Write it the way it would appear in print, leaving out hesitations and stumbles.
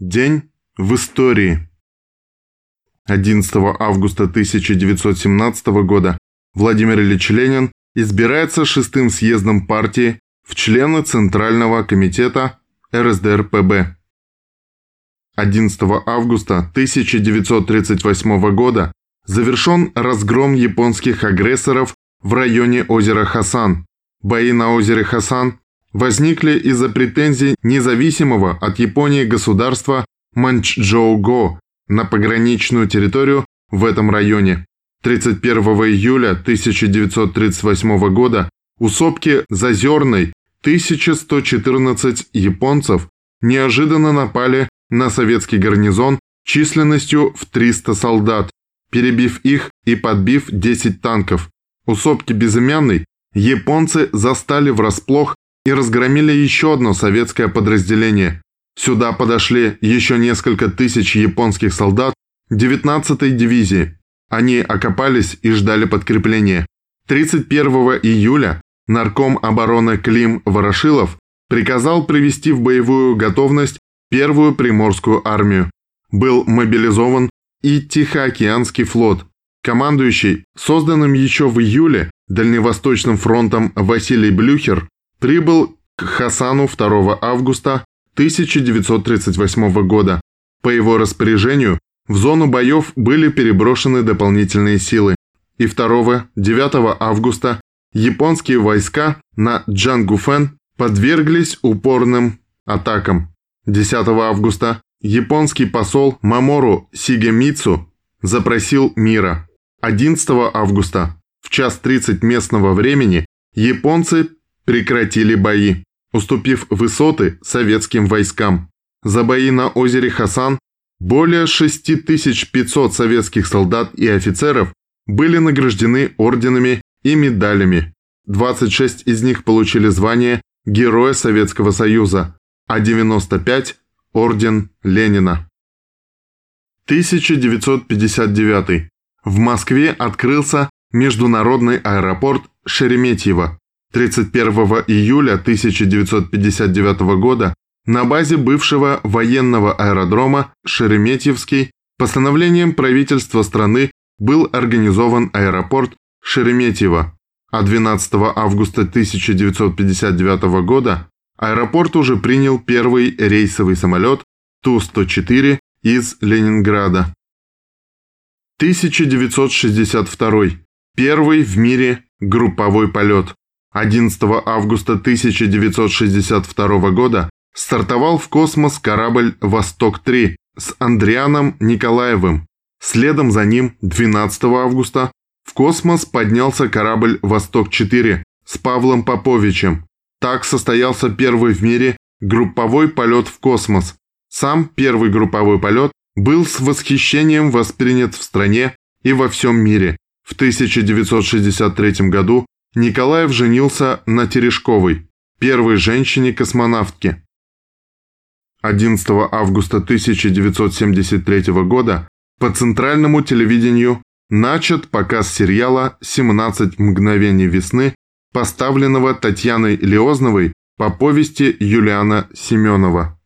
День в истории. 11 августа 1917 года Владимир Ильич Ленин избирается шестым съездом партии в члены Центрального комитета РСДРП(б). 11 августа 1938 года завершен разгром японских агрессоров в районе озера Хасан. Бои на озере Хасан возникли из-за претензий независимого от Японии государства Маньчжоу-Го на пограничную территорию в этом районе. 31 июля 1938 года у сопки Заозёрной 1114 японцев неожиданно напали на советский гарнизон численностью в 300 солдат, перебив их и подбив 10 танков. У сопки Безымянной японцы застали врасплох и разгромили еще одно советское подразделение. Сюда подошли еще несколько тысяч японских солдат 19-й дивизии. Они окопались и ждали подкрепления. 31 июля нарком обороны Клим Ворошилов приказал привести в боевую готовность Первую Приморскую армию. Был мобилизован и Тихоокеанский флот. Командующий созданным еще в июле Дальневосточным фронтом Василий Блюхер прибыл к Хасану 2 августа 1938 года. По его распоряжению в зону боев были переброшены дополнительные силы. И 9 августа японские войска на Джангуфен подверглись упорным атакам. 10 августа японский посол Мамору Сигемицу запросил мира. 11 августа в 1:30 местного времени японцы прекратили бои, уступив высоты советским войскам. За бои на озере Хасан более 6500 советских солдат и офицеров были награждены орденами и медалями. 26 из них получили звание Героя Советского Союза, а 95 – орден Ленина. 1959. В Москве открылся международный аэропорт Шереметьево. 31 июля 1959 года на базе бывшего военного аэродрома Шереметьевский постановлением правительства страны был организован аэропорт Шереметьево, а 12 августа 1959 года аэропорт уже принял первый рейсовый самолет Ту-104 из Ленинграда. 1962. Первый в мире групповой полет. 11 августа 1962 года стартовал в космос корабль «Восток-3» с Андрианом Николаевым. Следом за ним 12 августа в космос поднялся корабль «Восток-4» с Павлом Поповичем. Так состоялся первый в мире групповой полет в космос. Сам первый групповой полет был с восхищением воспринят в стране и во всем мире. В 1963 году Николаев женился на Терешковой, первой женщине-космонавтке. 11 августа 1973 года по центральному телевидению начат показ сериала «17 мгновений весны», поставленного Татьяной Лиозновой по повести Юлиана Семенова.